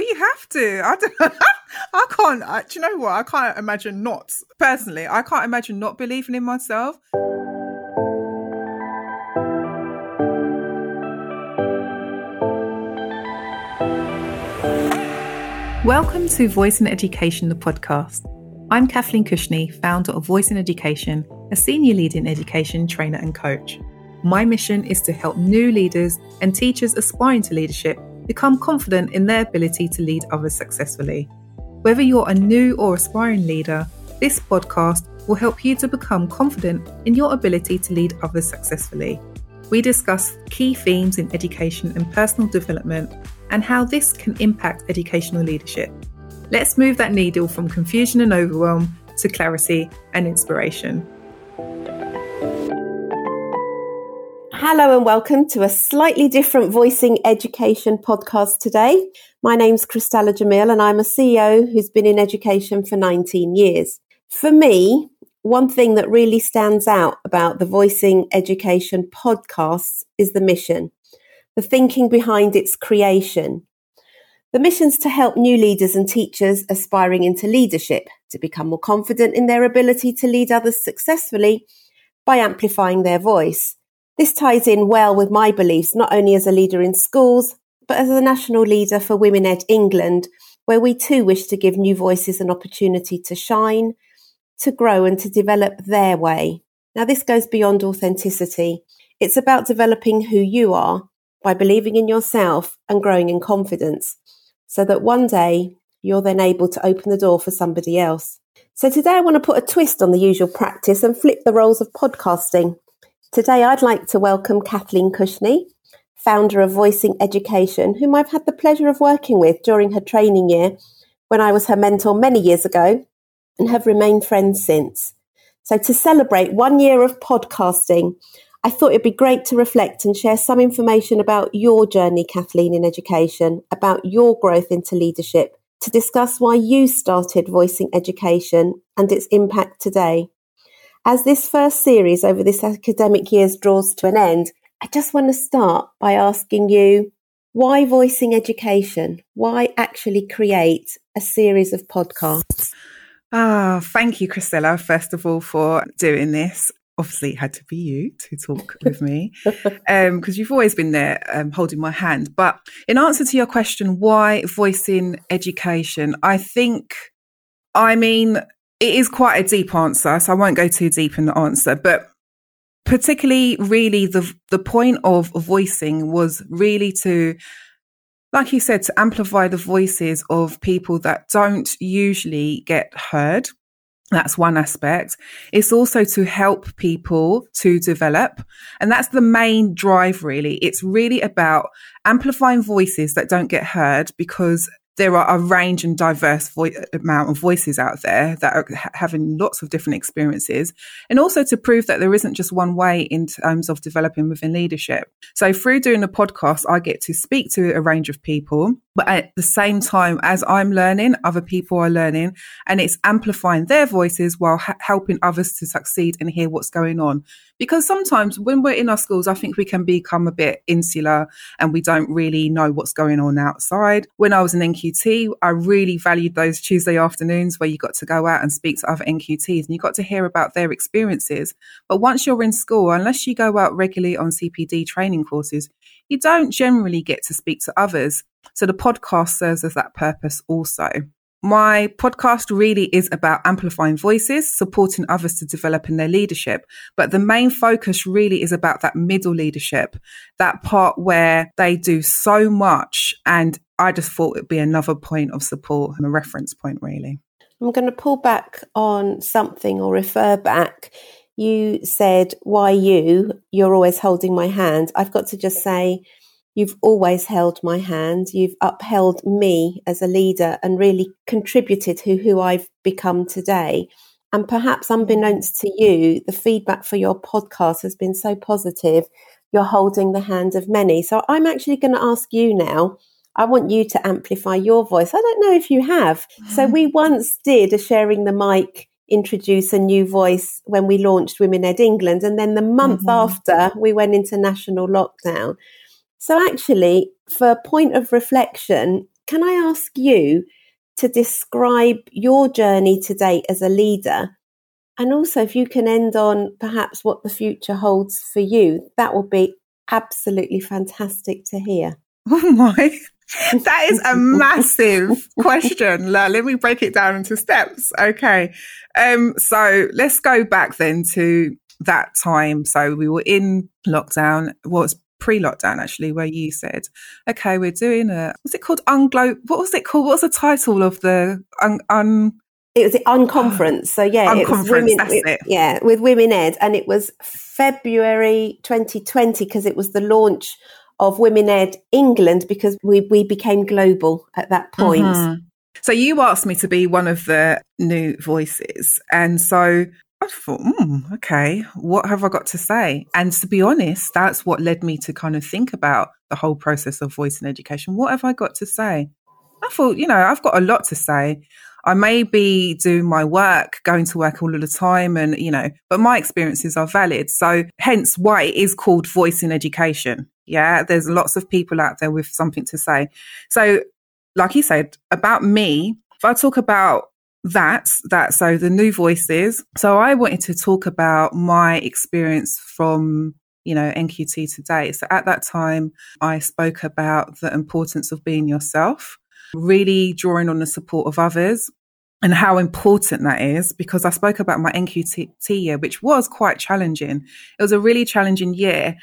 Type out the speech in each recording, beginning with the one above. Well, you have to. I can't imagine not. Personally, I can't imagine not believing in myself. Welcome to Voicing Education, the podcast. I'm Kathleen Cushnie, founder of Voicing Education, a senior leader in education, trainer and coach. My mission is to help new leaders and teachers aspiring to leadership become confident in their ability to lead others successfully. Whether you're a new or aspiring leader, this podcast will help you to become confident in your ability to lead others successfully. We discuss key themes in education and personal development and how this can impact educational leadership. Let's move that needle from confusion and overwhelm to clarity and inspiration. Hello and welcome to a slightly different Voicing Education podcast today. My name's Christella Jamil and I'm a CEO who's been in education for 19 years. For me, one thing that really stands out about the Voicing Education podcasts is the mission, the thinking behind its creation. The mission's to help new leaders and teachers aspiring into leadership to become more confident in their ability to lead others successfully by amplifying their voice. This ties in well with my beliefs, not only as a leader in schools, but as a national leader for Women Ed England, where we too wish to give new voices an opportunity to shine, to grow and to develop their way. Now, this goes beyond authenticity. It's about developing who you are by believing in yourself and growing in confidence so that one day you're then able to open the door for somebody else. So today I want to put a twist on the usual practice and flip the roles of podcasting. Today, I'd like to welcome Kathleen Cushnie, founder of Voicing Education, whom I've had the pleasure of working with during her training year when I was her mentor many years ago and have remained friends since. So to celebrate 1 year of podcasting, I thought it'd be great to reflect and share some information about your journey, Kathleen, in education, about your growth into leadership, to discuss why you started Voicing Education and its impact today. As this first series over this academic year draws to an end, I just want to start by asking you, why Voicing Education? Why actually create a series of podcasts? Thank you, Christella, first of all, for doing this. Obviously, it had to be you to talk with me because you've always been there holding my hand. But in answer to your question, why Voicing Education? It is quite a deep answer, so I won't go too deep in the answer, but particularly really the point of voicing was really to, like you said, to amplify the voices of people that don't usually get heard. That's one aspect. It's also to help people to develop. And that's the main drive, really. It's really about amplifying voices that don't get heard because there are a range and diverse amount of voices out there that are having lots of different experiences, and also to prove that there isn't just one way in terms of developing within leadership. So through doing a podcast, I get to speak to a range of people, but at the same time as I'm learning, other people are learning, and it's amplifying their voices while helping others to succeed and hear what's going on. Because sometimes when we're in our schools, I think we can become a bit insular and we don't really know what's going on outside. When I was in NQT, I really valued those Tuesday afternoons where you got to go out and speak to other NQTs and you got to hear about their experiences. But once you're in school, unless you go out regularly on CPD training courses, you don't generally get to speak to others. So the podcast serves as that purpose also. My podcast really is about amplifying voices, supporting others to develop in their leadership. But the main focus really is about that middle leadership, that part where they do so much. And I just thought it'd be another point of support and a reference point, really. I'm going to pull back on something or refer back. You said, why you? You're always holding my hand. I've got to just say, you've always held my hand. You've upheld me as a leader and really contributed to who I've become today. And perhaps unbeknownst to you, the feedback for your podcast has been so positive. You're holding the hand of many. So I'm actually going to ask you now, I want you to amplify your voice. I don't know if you have. So we once did a Sharing the Mic introduce a new voice when we launched Women Ed England. And then the month after, we went into national lockdown. So actually, for a point of reflection, can I ask you to describe your journey to date as a leader? And also, if you can end on perhaps what the future holds for you, that would be absolutely fantastic to hear. Oh my, that is a massive question. Let me break it down into steps. Okay. So let's go back then to that time. So we were in lockdown. Well, it's pre-lockdown actually, where you said, okay, we're doing a, what's it called? What was the title of the It was the Unconference. So, yeah, it was women, with Women Ed. And it was February 2020 because it was the launch of Women Ed England because we became global at that point. Uh-huh. So you asked me to be one of the new voices. And so I thought, okay, what have I got to say? And to be honest, that's what led me to kind of think about the whole process of voice in education. What have I got to say? I thought, I've got a lot to say. I may be doing my work, going to work all of the time and, but my experiences are valid. So hence why it is called Voice in Education. Yeah, there's lots of people out there with something to say. So like you said, about me, if I talk about that, so the new voices. So I wanted to talk about my experience from NQT today. So at that time, I spoke about the importance of being yourself, really drawing on the support of others and how important that is, because I spoke about my NQT year, which was quite challenging. It was a really challenging year,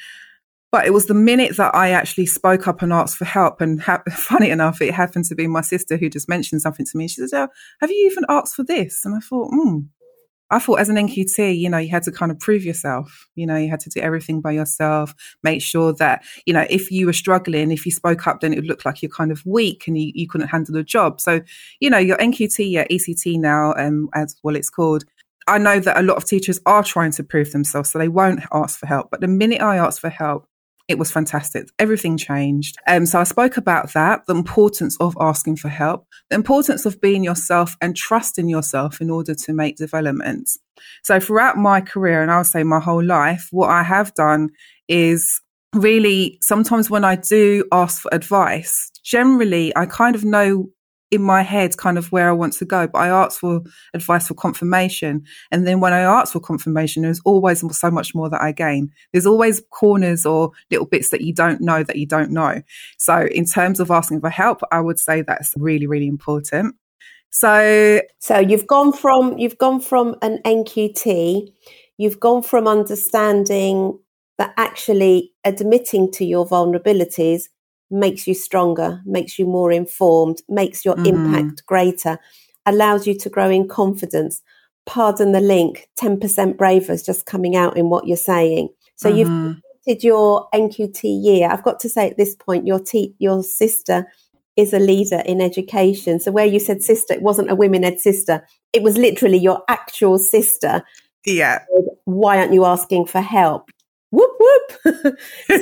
but it was the minute that I actually spoke up and asked for help. And funny enough, it happened to be my sister who just mentioned something to me. She said, oh, have you even asked for this? And I thought, I thought as an NQT, you had to kind of prove yourself, you had to do everything by yourself, make sure that, if you were struggling, if you spoke up, then it would look like you're kind of weak and you couldn't handle the job. So, your NQT, your ECT now, as well it's called, I know that a lot of teachers are trying to prove themselves, so they won't ask for help. But the minute I asked for help, it was fantastic. Everything changed. So I spoke about that, the importance of asking for help, the importance of being yourself and trusting yourself in order to make developments. So throughout my career, and I would say my whole life, what I have done is really sometimes when I do ask for advice, generally I kind of know in my head kind of where I want to go, but I asked for advice for confirmation. And then when I asked for confirmation, there's always so much more that I gain. There's always corners or little bits that you don't know that you don't know. So in terms of asking for help, I would say that's really, really important. So you've gone from an NQT, you've gone from understanding that actually admitting to your vulnerabilities makes you stronger, makes you more informed, makes your impact greater, allows you to grow in confidence. Pardon the link, 10% braver is just coming out in what you're saying. So you've completed your NQT year. I've got to say at this point, your sister is a leader in education. So where you said sister, it wasn't a Women Ed sister. It was literally your actual sister. Yeah. Why aren't you asking for help? Whoop, whoop. So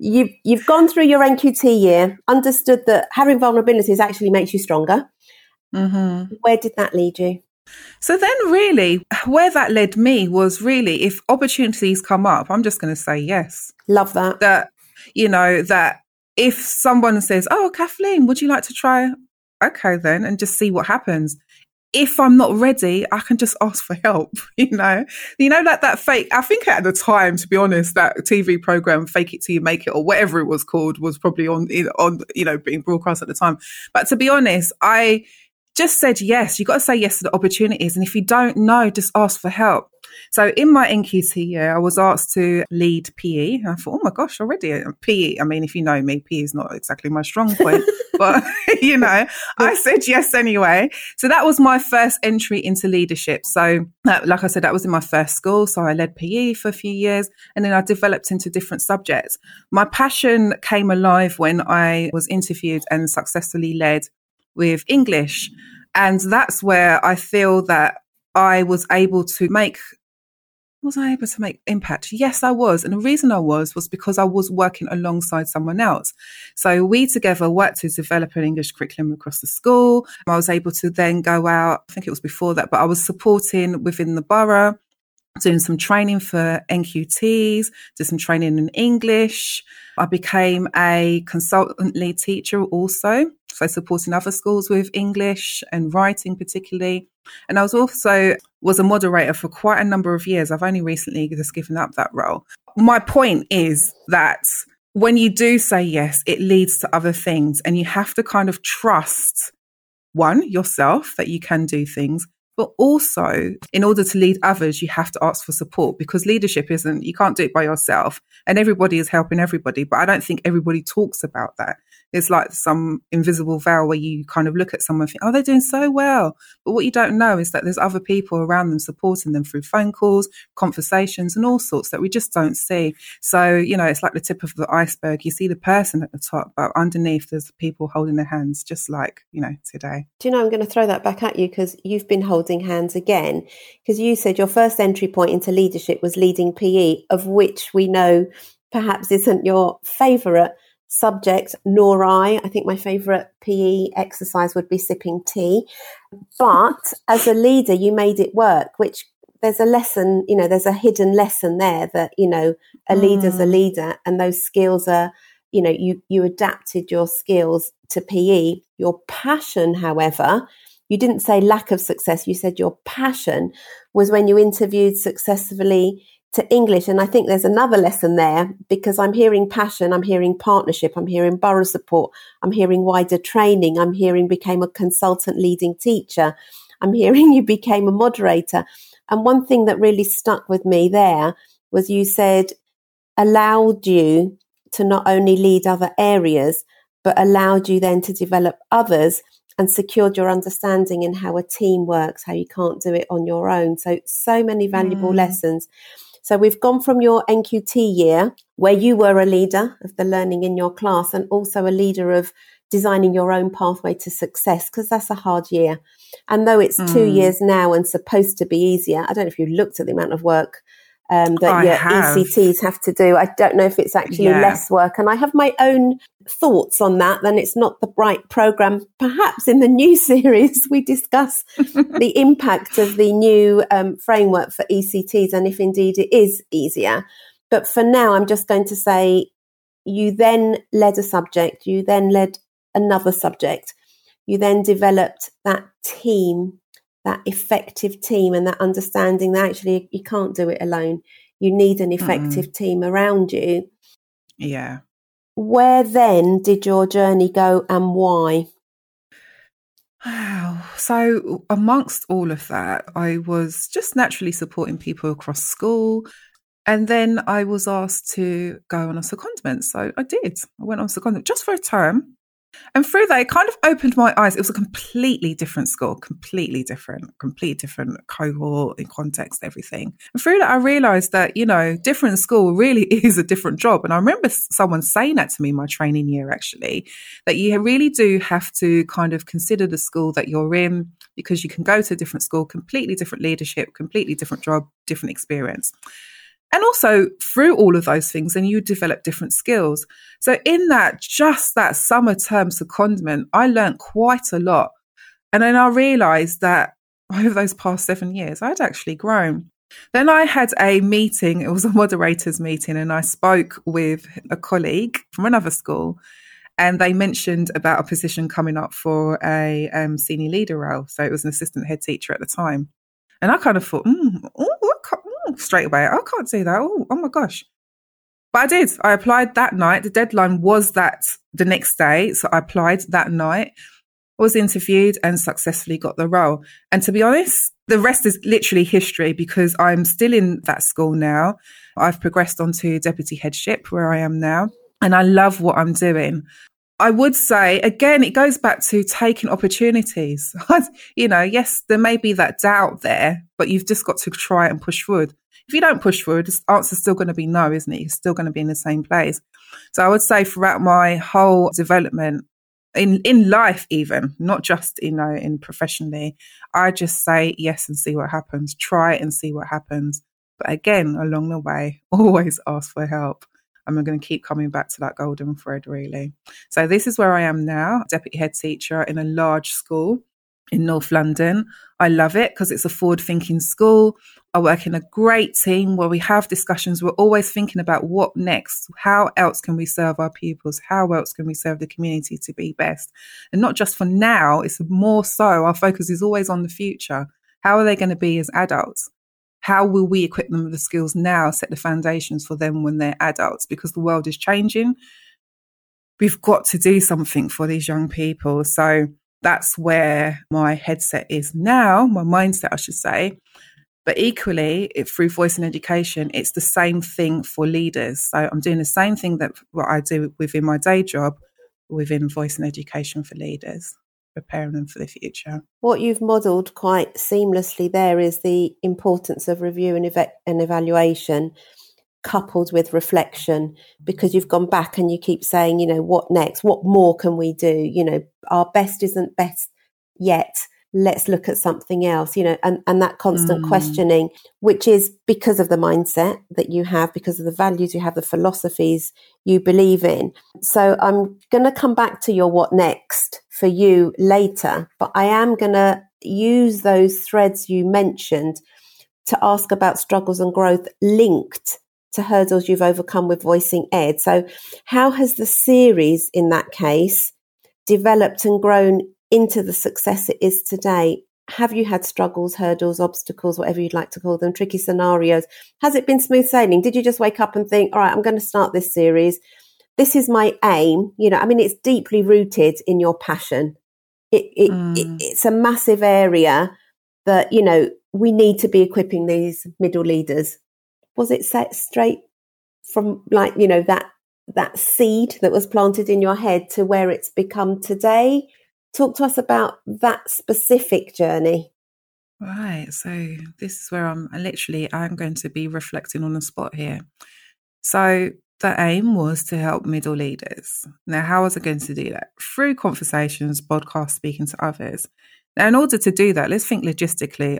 you've gone through your NQT year, understood that having vulnerabilities actually makes you stronger. Mm-hmm. Where did that lead you? So then really where that led me was really if opportunities come up, I'm just going to say yes. Love that. That if someone says, oh, Kathleen, would you like to try? Okay, then, and just see what happens. If I'm not ready, I can just ask for help, like that fake, I think at the time, to be honest, that TV program, Fake It Till You Make It or whatever it was called was probably on being broadcast at the time. But to be honest, I just said yes. You've got to say yes to the opportunities. And if you don't know, just ask for help. So in my NQT year, I was asked to lead PE. And I thought, oh my gosh, already PE. I mean, if you know me, PE is not exactly my strong point, but I said yes anyway. So that was my first entry into leadership. So like I said, that was in my first school. So I led PE for a few years and then I developed into different subjects. My passion came alive when I was interviewed and successfully led with English. And that's where I feel that I was able to make impact? Yes, I was. And the reason I was because I was working alongside someone else. So we together worked to develop an English curriculum across the school. I was able to then go out, I think it was before that, but I was supporting within the borough doing some training for NQTs, did some training in English. I became a consultant lead teacher also, so supporting other schools with English and writing particularly. And I was also a moderator for quite a number of years. I've only recently just given up that role. My point is that when you do say yes, it leads to other things, and you have to kind of trust, one, yourself that you can do things, but also in order to lead others, you have to ask for support, because leadership isn't, you can't do it by yourself, and everybody is helping everybody. But I don't think everybody talks about that. It's like some invisible veil where you kind of look at someone and think, oh, they're doing so well. But what you don't know is that there's other people around them supporting them through phone calls, conversations and all sorts that we just don't see. So, you know, it's like the tip of the iceberg. You see the person at the top, but underneath there's people holding their hands, just like, you know, today. Do you know, I'm going to throw that back at you, because you've been holding hands again, because you said your first entry point into leadership was leading PE, of which we know perhaps isn't your favourite subject, nor I think my favourite PE exercise would be sipping tea. But as a leader, you made it work, which there's a lesson, you know, there's a hidden lesson there that, you know, a leader's a leader, and those skills are, you know, you adapted your skills to PE. Your passion, however, you didn't say lack of success, you said your passion was when you interviewed successfully to English. And I think there's another lesson there, because I'm hearing passion, I'm hearing partnership, I'm hearing borough support, I'm hearing wider training, I'm hearing became a consultant leading teacher, I'm hearing you became a moderator. And one thing that really stuck with me there was you said allowed you to not only lead other areas, but allowed you then to develop others and secured your understanding in how a team works, how you can't do it on your own. So many valuable lessons. So we've gone from your NQT year, where you were a leader of the learning in your class and also a leader of designing your own pathway to success, because that's a hard year. And though it's 2 years now and supposed to be easier, I don't know if you looked at the amount of work that your ECTs have to do. I don't know if it's actually less work. And I have my own thoughts on that, then it's not the right program. Perhaps in the new series, we discuss the impact of the new framework for ECTs and if indeed it is easier. But for now, I'm just going to say you then led a subject, you then led another subject, you then developed that team, that effective team, and that understanding that actually you can't do it alone. You need an effective team around you. Yeah. Where then did your journey go and why? So amongst all of that, I was just naturally supporting people across school. And then I was asked to go on a secondment. So I did. I went on a secondment just for a term. And through that, it kind of opened my eyes. It was a completely different school, completely different cohort and context, everything. And through that, I realised that, you know, different school really is a different job. And I remember someone saying that to me my training year, actually, that you really do have to kind of consider the school that you're in, because you can go to a different school, completely different leadership, completely different job, different experience. And also through all of those things, and you develop different skills. So in that, just that summer term secondment, I learned quite a lot. And then I realised that over those past 7 years, I'd actually grown. Then I had a meeting, it was a moderators meeting, and I spoke with a colleague from another school. And they mentioned about a position coming up for a senior leader role. So it was an assistant head teacher at the time. And I kind of thought, straight away, I can't do that. Oh my gosh. But I did. I applied that night. The deadline was that the next day. So I applied that night. I was interviewed and successfully got the role. And to be honest, the rest is literally history, because I'm still in that school now. I've progressed onto deputy headship where I am now. And I love what I'm doing. I would say, again, it goes back to taking opportunities. You know, yes, there may be that doubt there, but you've just got to try and push forward. If you don't push forward, the answer's still going to be no, isn't it? You're still going to be in the same place. So I would say throughout my whole development, in life even, not just, you know, in professionally, I just say yes and see what happens. Try and see what happens. But again, along the way, always ask for help. I'm going to keep coming back to that golden thread, really. So this is where I am now, deputy head teacher in a large school in North London. I love it because it's a forward-thinking school. I work in a great team where we have discussions. We're always thinking about what next, how else can we serve our pupils? How else can we serve the community to be best? And not just for now, it's more so our focus is always on the future. How are they going to be as adults? How will we equip them with the skills now, set the foundations for them when they're adults? Because the world is changing. We've got to do something for these young people. So that's where my headset is now, my mindset, I should say. But equally, through Voicing Education, it's the same thing for leaders. So I'm doing the same thing that what I do within my day job, within Voicing Education for leaders, preparing them for the future. What you've modelled quite seamlessly there is the importance of review and evaluation coupled with reflection, because you've gone back and you keep saying, you know, what next? What more can we do? You know, our best isn't best yet. Let's look at something else, you know, and that constant questioning, which is because of the mindset that you have, because of the values you have, the philosophies you believe in. So I'm going to come back to your what next for you later, but I am going to use those threads you mentioned to ask about struggles and growth linked to hurdles you've overcome with Voicing Ed. So how has the series in that case developed and grown into the success it is today? Have you had struggles, hurdles, obstacles, whatever you'd like to call them, tricky scenarios? Has it been smooth sailing? Did you just wake up and think, all right, I'm going to start this series. This is my aim. You know, I mean, it's deeply rooted in your passion. It's a massive area that, you know, we need to be equipping these middle leaders. Was it set straight from, like, you know, that seed that was planted in your head to where it's become today? Talk to us about that specific journey. Right. So this is where I'm going to be reflecting on the spot here. So the aim was to help middle leaders. Now, how was I going to do that? Through conversations, podcasts, speaking to others. Now, in order to do that, let's think logistically.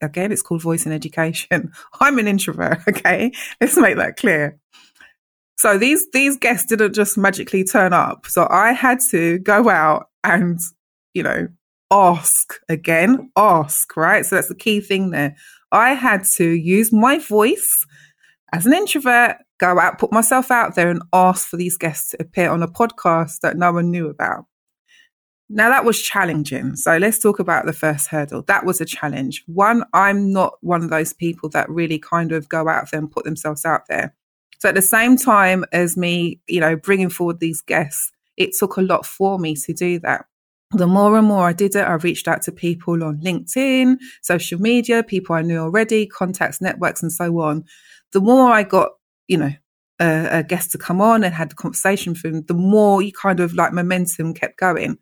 It's called Voicing Education. I'm an introvert. Okay. Let's make that clear. So these guests didn't just magically turn up. So I had to go out and, you know, ask, right? So that's the key thing there. I had to use my voice as an introvert, go out, put myself out there and ask for these guests to appear on a podcast that no one knew about. Now, that was challenging. So let's talk about the first hurdle. That was a challenge. One, I'm not one of those people that really kind of go out there and put themselves out there. So at the same time as me, you know, bringing forward these guests, it took a lot for me to do that. The more and more I did it, I reached out to people on LinkedIn, social media, people I knew already, contacts, networks, and so on. The more I got, you know, a guest to come on and had the conversation with them, the more you kind of like momentum kept going.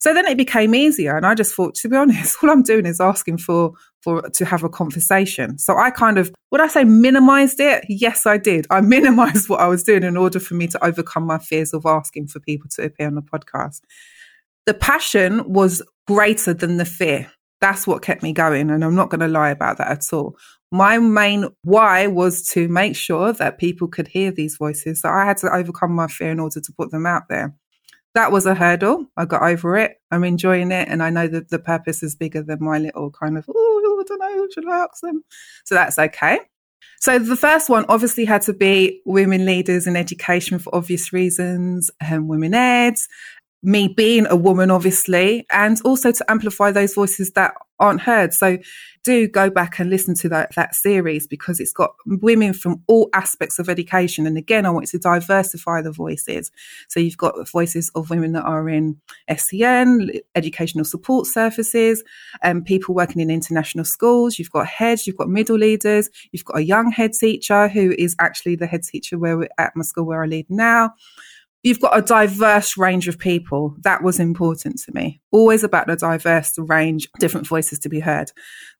So then it became easier. And I just thought, to be honest, all I'm doing is asking to have a conversation. So I kind of, would I say minimized it? Yes, I did. I minimized what I was doing in order for me to overcome my fears of asking for people to appear on the podcast. The passion was greater than the fear. That's what kept me going. And I'm not going to lie about that at all. My main why was to make sure that people could hear these voices. So I had to overcome my fear in order to put them out there. That was a hurdle. I got over it. I'm enjoying it. And I know that the purpose is bigger than my little kind of, oh, I don't know, should I ask them? So that's okay. So the first one obviously had to be women leaders in education for obvious reasons, and women ed, me being a woman, obviously, and also to amplify those voices that aren't heard. So do go back and listen to that series, because it's got women from all aspects of education. And again, I want to diversify the voices. So you've got voices of women that are in SEN, educational support services, and people working in international schools. You've got heads, you've got middle leaders, you've got a young head teacher who is actually the head teacher at my school where I lead now. You've got a diverse range of people. That was important to me. Always about the diverse range, different voices to be heard.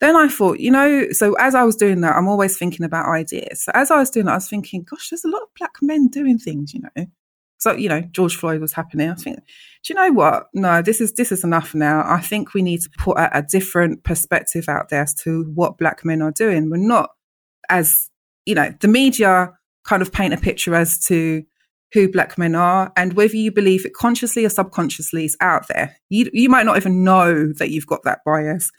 Then I thought, you know, so as I was doing that, I'm always thinking about ideas. So as I was doing that, I was thinking, gosh, there's a lot of black men doing things, you know. So, you know, George Floyd was happening. I think, do you know what? No, this is enough now. I think we need to put a different perspective out there as to what black men are doing. We're not, as, you know, the media kind of paint a picture as to who black men are, and whether you believe it consciously or subconsciously, is out there. You might not even know that you've got that bias.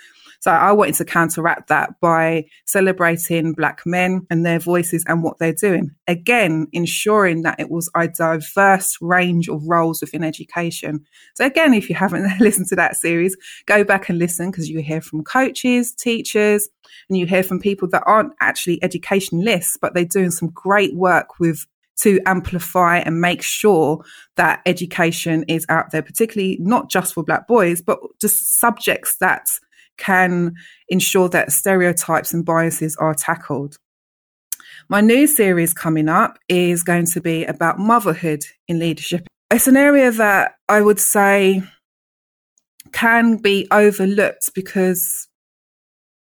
So I wanted to counteract that by celebrating Black men and their voices and what they're doing. Again, ensuring that it was a diverse range of roles within education. So again, if you haven't listened to that series, go back and listen, because you hear from coaches, teachers, and you hear from people that aren't actually educationalists, but they're doing some great work with to amplify and make sure that education is out there, particularly not just for Black boys, but just subjects that can ensure that stereotypes and biases are tackled. My new series coming up is going to be about motherhood in leadership. It's an area that I would say can be overlooked because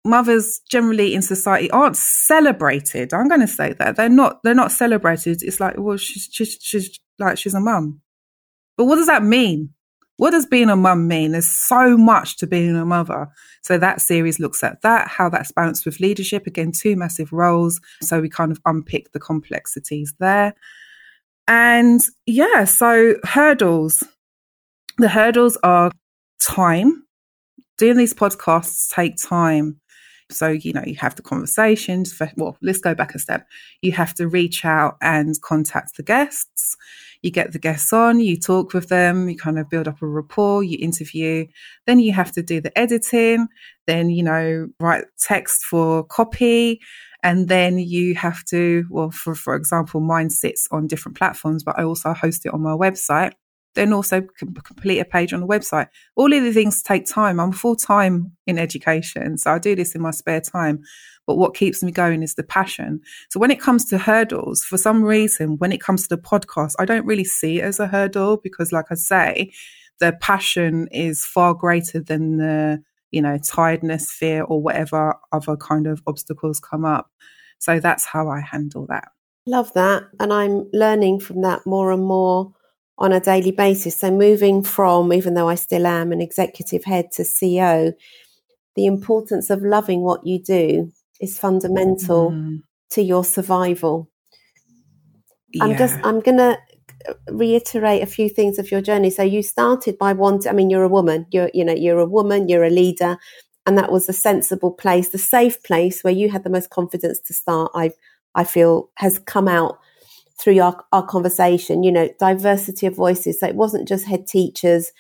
mothers generally in society aren't celebrated. I'm going to say that they're not celebrated. It's like, well, she's a mum, but what does that mean? What does being a mum mean? There's so much to being a mother. So that series looks at that, how that's balanced with leadership. Again, two massive roles. So we kind of unpick the complexities there, and yeah. So hurdles. The hurdles are time. Doing these podcasts take time. So, you know, you have the conversations. Well, let's go back a step. You have to reach out and contact the guests. You get the guests on, you talk with them, you kind of build up a rapport, you interview. Then you have to do the editing. Then, you know, write text for copy. And then you have to, well, for example, mine sits on different platforms, but I also host it on my website. Then also complete a page on the website. All of the things take time. I'm full-time in education, so I do this in my spare time. But what keeps me going is the passion. So when it comes to hurdles, for some reason, when it comes to the podcast, I don't really see it as a hurdle because, like I say, the passion is far greater than the, you know, tiredness, fear, or whatever other kind of obstacles come up. So that's how I handle that. Love that. And I'm learning from that more and more on a daily basis. So moving from, even though I still am an executive head, to CEO, the importance of loving what you do is fundamental to your survival. Yeah. I'm going to reiterate a few things of your journey. So you started by you're a woman, you're a woman, you're a leader, and that was a sensible place, the safe place where you had the most confidence to start. I feel has come out through our conversation, you know, diversity of voices. So it wasn't just head teachers.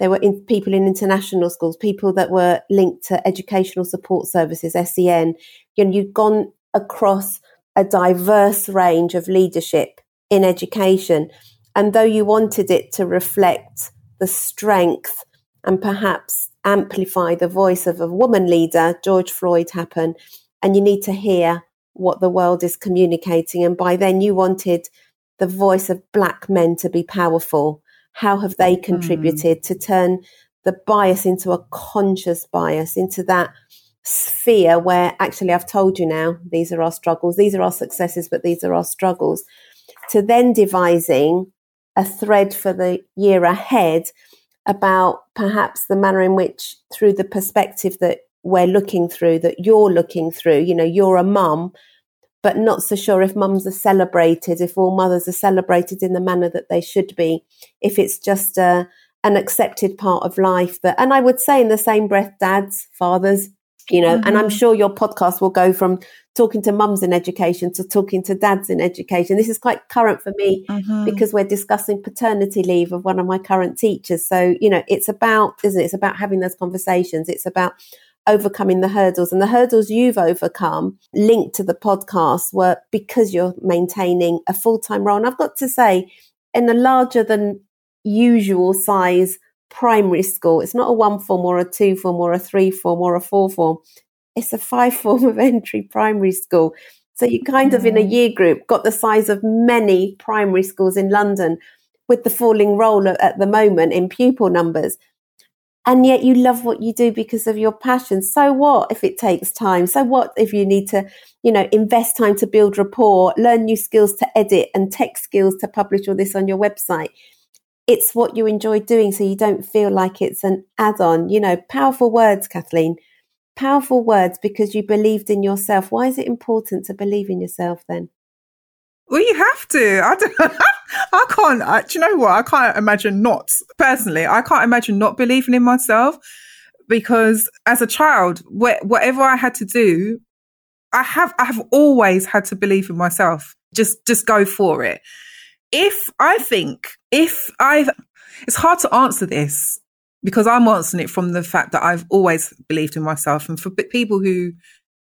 There were people in international schools, people that were linked to educational support services, SEN. You know, you've gone across a diverse range of leadership in education. And though you wanted it to reflect the strength and perhaps amplify the voice of a woman leader, George Floyd happened, and you need to hear what the world is communicating. And by then you wanted the voice of Black men to be powerful. How have they contributed to turn the bias into a conscious bias, into that sphere where actually I've told you now, these are our struggles, these are our successes, but these are our struggles, to then devising a thread for the year ahead about perhaps the manner in which, through the perspective that we're looking through, that you're looking through, you know, you're a mum, but not so sure if mums are celebrated, if all mothers are celebrated in the manner that they should be, if it's just an accepted part of life. That, and I would say in the same breath, dads, fathers, you know, and I'm sure your podcast will go from talking to mums in education to talking to dads in education. This is quite current for me because we're discussing paternity leave of one of my current teachers. So, you know, it's about, isn't it? It's about having those conversations. It's about overcoming the hurdles, and the hurdles you've overcome linked to the podcast were because you're maintaining a full-time role. And I've got to say, in a larger than usual size primary school, it's not a 1 form or a 2 form or a 3 form or a 4 form. It's a 5 form of entry primary school. So you kind of in a year group got the size of many primary schools in London with the falling roll at the moment in pupil numbers. And yet you love what you do because of your passion. So what if it takes time? So what if you need to, you know, invest time to build rapport, learn new skills to edit and tech skills to publish all this on your website? It's what you enjoy doing, so you don't feel like it's an add-on. You know, powerful words, Kathleen, powerful words, because you believed in yourself. Why is it important to believe in yourself then? Well, you have to. I can't imagine not, personally, I can't imagine not believing in myself. because as a child, whatever I had to do, I have always had to believe in myself. Just go for it. It's hard to answer this because I'm answering it from the fact that I've always believed in myself. And for people who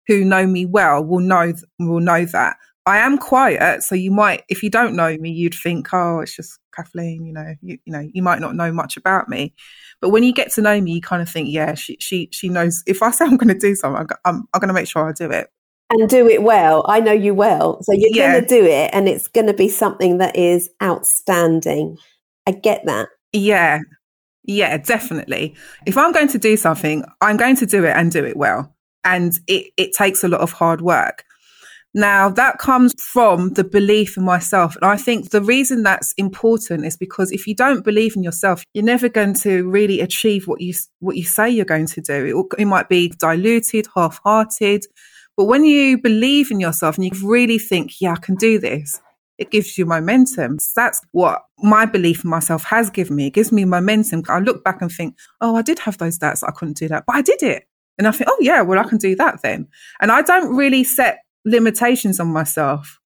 know me well will know that I am quiet. So you might, if you don't know me, you'd think, oh, it's just Kathleen, you might not know much about me. But when you get to know me, you kind of think, yeah, she knows. If I say I'm going to do something, I'm going to make sure I do it. And do it well. I know you well. So you're going to do it and it's going to be something that is outstanding. I get that. Yeah. Yeah, definitely. If I'm going to do something, I'm going to do it and do it well. And it takes a lot of hard work. Now, that comes from the belief in myself. And I think the reason that's important is because if you don't believe in yourself, you're never going to really achieve what you say you're going to do. It might be diluted, half-hearted. But when you believe in yourself and you really think, yeah, I can do this, it gives you momentum. So that's what my belief in myself has given me. It gives me momentum. I look back and think, oh, I did have those doubts. I couldn't do that, but I did it. And I think, oh, yeah, well, I can do that then. And I don't really set limitations on myself.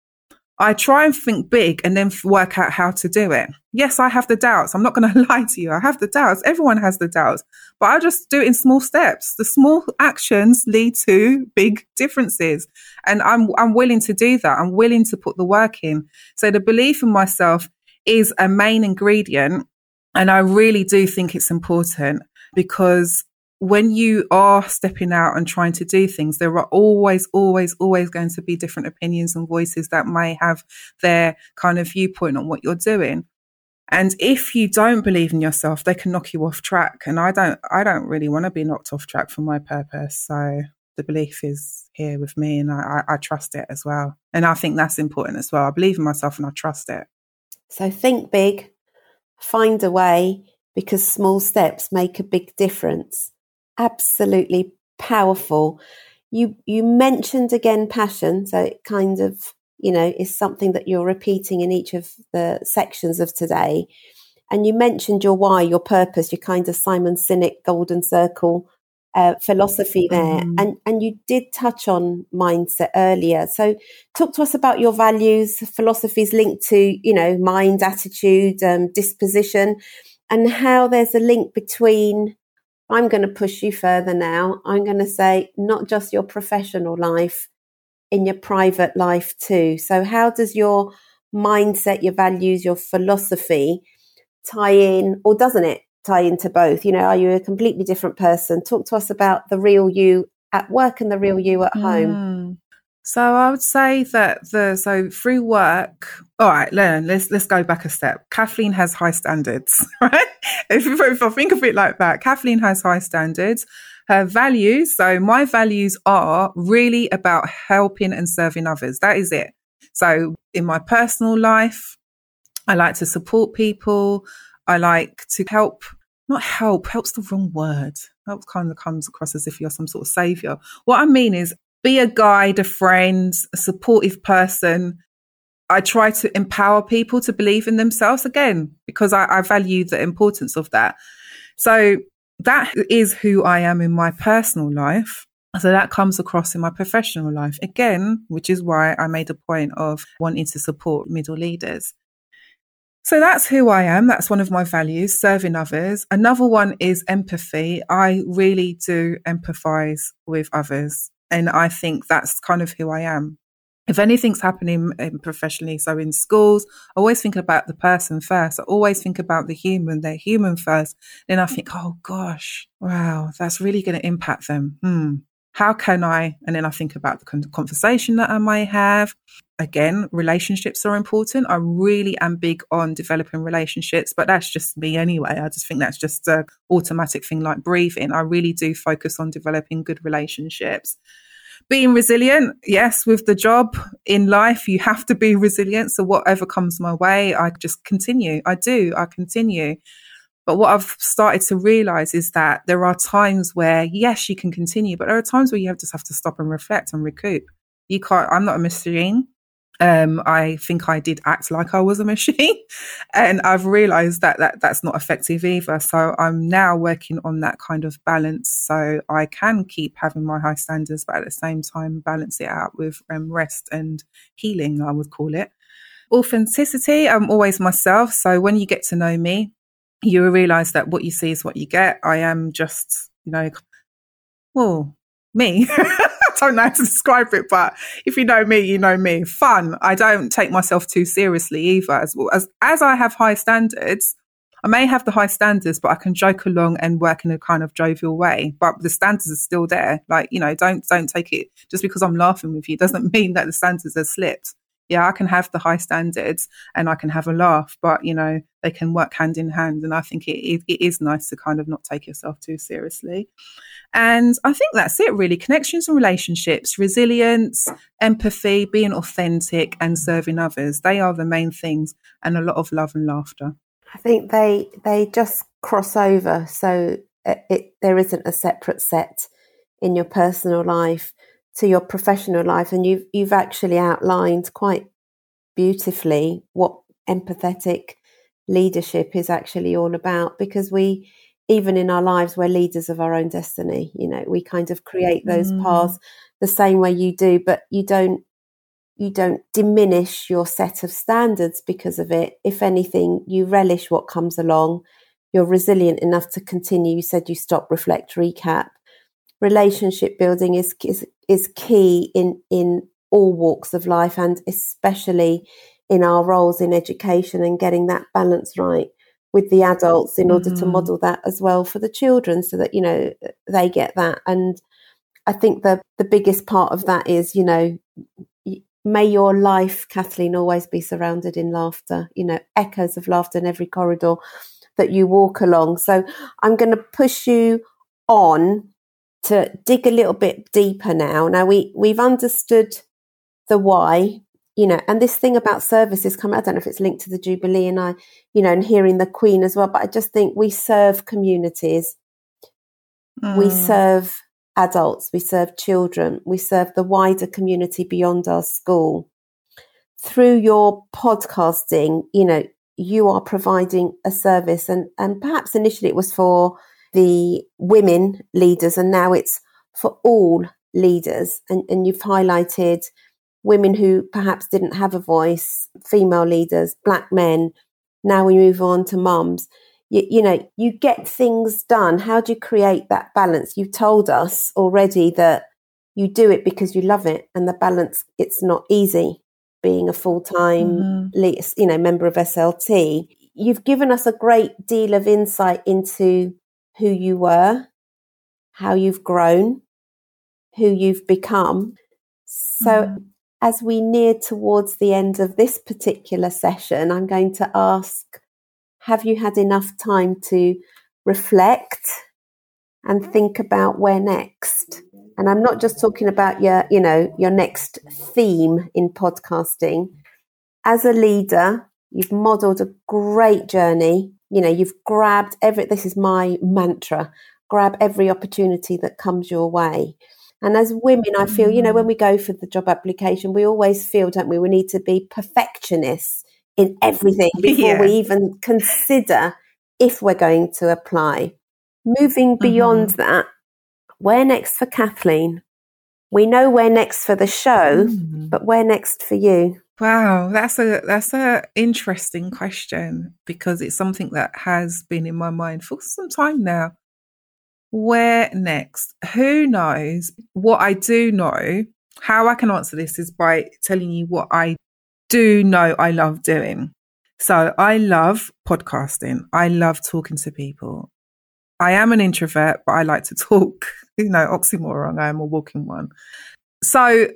I try and think big and then work out how to do it. Yes, I have the doubts. I'm not going to lie to you. I have the doubts. Everyone has the doubts. But I just do it in small steps. The small actions lead to big differences. And I'm willing to do that. I'm willing to put the work in. So the belief in myself is a main ingredient. And I really do think it's important because when you are stepping out and trying to do things, there are always, always, always going to be different opinions and voices that may have their kind of viewpoint on what you're doing. And if you don't believe in yourself, they can knock you off track. And I don't really want to be knocked off track for my purpose. So the belief is here with me and I trust it as well. And I think that's important as well. I believe in myself and I trust it. So think big, find a way, because small steps make a big difference. Absolutely powerful. You mentioned again passion, so it kind of, is something that you're repeating in each of the sections of today. And you mentioned your why, your purpose, your kind of Simon Sinek golden circle philosophy there. Mm-hmm. And you did touch on mindset earlier. So talk to us about your values, philosophies linked to, mind, attitude, disposition, and how there's a link between I'm going to push you further now. I'm going to say not just your professional life, in your private life too. So how does your mindset, your values, your philosophy tie in, or doesn't it tie into both? Are you a completely different person? Talk to us about the real you at work and the real you at home. So I would say that through work, all right, let's go back a step. Kathleen has high standards, right? If I think of it like that, Kathleen has high standards. Her values, so my values are really about helping and serving others. That is it. So in my personal life, I like to support people. I like to help. Not help, help's the wrong word. Help kind of comes across as if you're some sort of saviour. What I mean is, be a guide, a friend, a supportive person. I try to empower people to believe in themselves again, because I value the importance of that. So that is who I am in my personal life. So that comes across in my professional life again, which is why I made a point of wanting to support middle leaders. So that's who I am. That's one of my values, serving others. Another one is empathy. I really do empathise with others. And I think that's kind of who I am. If anything's happening professionally, so in schools, I always think about the person first. I always think about they're human first. Then I think, oh gosh, wow, that's really going to impact them. How can I? And then I think about the conversation that I might have. Again, relationships are important. I really am big on developing relationships, but that's just me anyway. I just think that's just an automatic thing like breathing. I really do focus on developing good relationships. Being resilient, yes, with the job in life, you have to be resilient. So whatever comes my way, I just continue. I continue. But what I've started to realise is that there are times where, yes, you can continue, but there are times where you just have to stop and reflect and recoup. I'm not a machine. I think I did act like I was a machine, and I've realised that that's not effective either. So I'm now working on that kind of balance, so I can keep having my high standards, but at the same time balance it out with rest and healing, I would call it. Authenticity. I'm always myself. So when you get to know me, you realise that what you see is what you get. I am just, me. I don't know how to describe it, but if you know me, you know me. Fun. I don't take myself too seriously either. As I have high standards, I may have the high standards, but I can joke along and work in a kind of jovial way. But the standards are still there. Don't take it just because I'm laughing with you doesn't mean that the standards are slipped. Yeah, I can have the high standards and I can have a laugh, but they can work hand in hand. And I think it is nice to kind of not take yourself too seriously. And I think that's it really. Connections and relationships, resilience, empathy, being authentic and serving others. They are the main things, and a lot of love and laughter. I think they just cross over. So there isn't a separate set in your personal life to your professional life, and you've actually outlined quite beautifully what empathetic leadership is actually all about, because we, even in our lives, we're leaders of our own destiny. We kind of create those paths the same way you do, but you don't diminish your set of standards because of it. If anything, you relish what comes along. You're resilient enough to continue. You said you stop, reflect, recap. Relationship building is key in all walks of life, and especially in our roles in education, and getting that balance right with the adults in order to model that as well for the children, so that they get that. And I think the biggest part of that is may your life, Kathleen, always be surrounded in laughter, echoes of laughter in every corridor that you walk along. So I'm going to push you on to dig a little bit deeper now. Now we've understood the why, and this thing about services coming. I don't know if it's linked to the Jubilee, and I, and hearing the Queen as well. But I just think we serve communities, we serve adults, we serve children, we serve the wider community beyond our school. Through your podcasting, you are providing a service, and perhaps initially it was for the women leaders, and now it's for all leaders, and you've highlighted women who perhaps didn't have a voice, female leaders, black men. Now we move on to mums. You get things done. How do you create that balance? You've told us already that you do it because you love it, and the balance, it's not easy being a full-time member of SLT. You've given us a great deal of insight into who you were, how you've grown, who you've become. So as we near towards the end of this particular session, I'm going to ask, have you had enough time to reflect and think about where next? And I'm not just talking about your next theme in podcasting. As a leader, you've modelled a great journey. You've grabbed this is my mantra, grab every opportunity that comes your way. And as women, I feel, when we go for the job application, we always feel, don't we need to be perfectionists in everything before we even consider if we're going to apply. Moving beyond that, where next for Kathleen? We know where next for the show, but where next for you? Wow, that's a interesting question, because it's something that has been in my mind for some time now. Where next? Who knows? What I do know, how I can answer this is by telling you what I do know I love doing. So I love podcasting. I love talking to people. I am an introvert, but I like to talk. Oxymoron, I am a walking one. So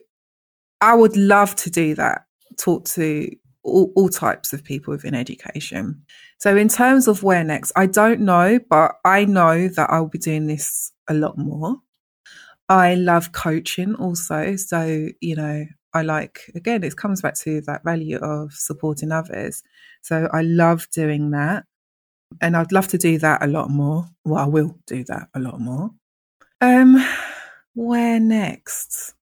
I would love to do that. Talk to all types of people within education. So in terms of where next, I don't know, but I know that I'll be doing this a lot more. I love coaching also. So, I like, again, it comes back to that value of supporting others. So I love doing that. And I'd love to do that a lot more. Well, I will do that a lot more. Where next?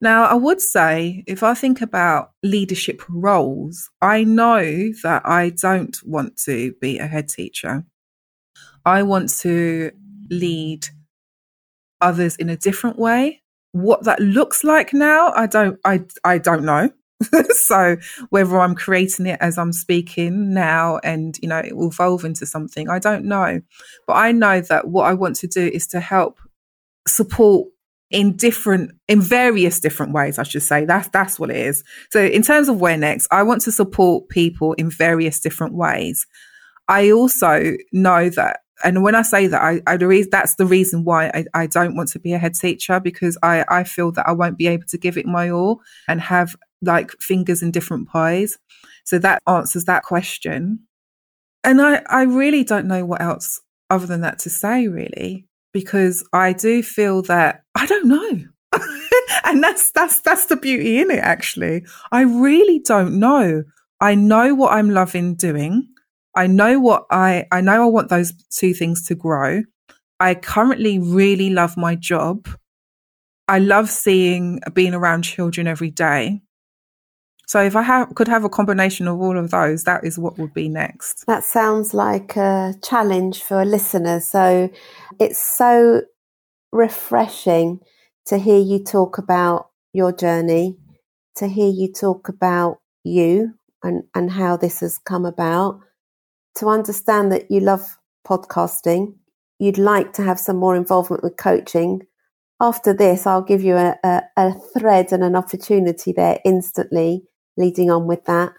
Now, I would say, if I think about leadership roles, I know that I don't want to be a head teacher. I want to lead others in a different way. What that looks like now, I don't know. So whether I'm creating it as I'm speaking now and, you know, it will evolve into something, I don't know. But I know that what I want to do is to help support in various different ways, I should say. That's what it is. So in terms of where next, I want to support people in various different ways. I also know that, and when I say that, that's the reason why I don't want to be a head teacher, because I feel that I won't be able to give it my all and have like fingers in different pies. So that answers that question. And I really don't know what else other than that to say, really, because I do feel that I don't know. And that's the beauty in it, actually. I really don't know. I know what I'm loving doing. I know what I know I want those two things to grow. I currently really love my job. I love being around children every day. So if I could have a combination of all of those, that is what would be next. That sounds like a challenge for a listener. So it's so refreshing to hear you talk about your journey, to hear you talk about you and how this has come about. To understand that you love podcasting, you'd like to have some more involvement with coaching. After this, I'll give you a thread and an opportunity there instantly, leading on with that.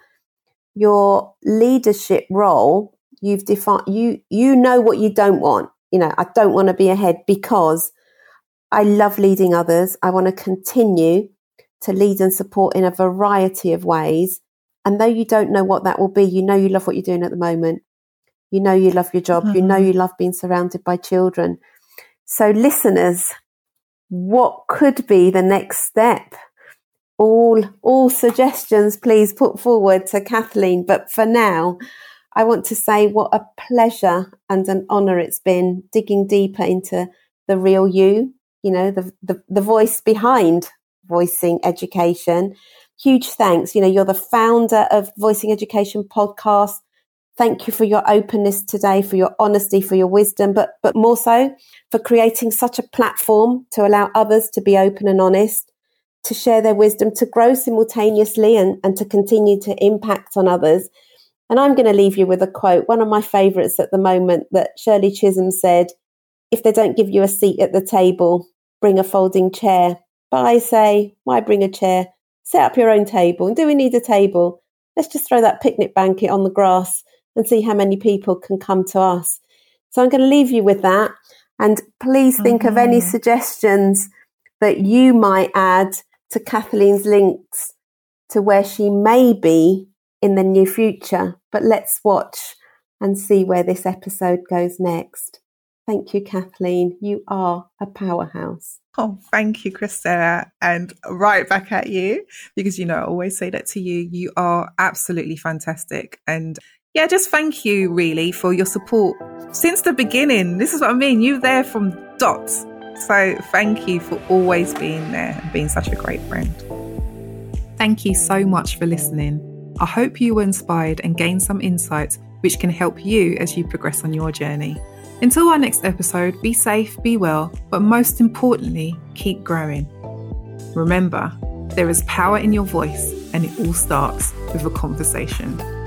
Your leadership role, you've defined, you know what you don't want. You know, I don't want to be a head because I love leading others. I want to continue to lead and support in a variety of ways. And though you don't know what that will be, you know you love what you're doing at the moment. You know you love your job. Mm-hmm. You know you love being surrounded by children. So listeners, what could be the next step? All suggestions, please put forward to Kathleen. But for now, I want to say what a pleasure and an honour it's been digging deeper into the real you, you know, the voice behind Voicing Education. Huge thanks. You know, you're the founder of Voicing Education podcast. Thank you for your openness today, for your honesty, for your wisdom, but more so for creating such a platform to allow others to be open and honest, to share their wisdom, to grow simultaneously and to continue to impact on others. And I'm going to leave you with a quote, one of my favourites at the moment, that Shirley Chisholm said, "If they don't give you a seat at the table, bring a folding chair." But I say, why bring a chair? Set up your own table. And do we need a table? Let's just throw that picnic blanket on the grass and see how many people can come to us. So I'm going to leave you with that. And please think of any suggestions that you might add to Kathleen's links to where she may be in the near future. But let's watch and see where this episode goes next. Thank you, Kathleen. You are a powerhouse. Oh, thank you, Christella. And right back at you, because, you know, I always say that to you. You are absolutely fantastic. And yeah, just thank you really for your support since the beginning. This is what I mean. You're there from dots. So thank you for always being there and being such a great friend. Thank you so much for listening. I hope you were inspired and gained some insights which can help you as you progress on your journey. Until our next episode, be safe, be well, but most importantly, keep growing. Remember, there is power in your voice, and it all starts with a conversation.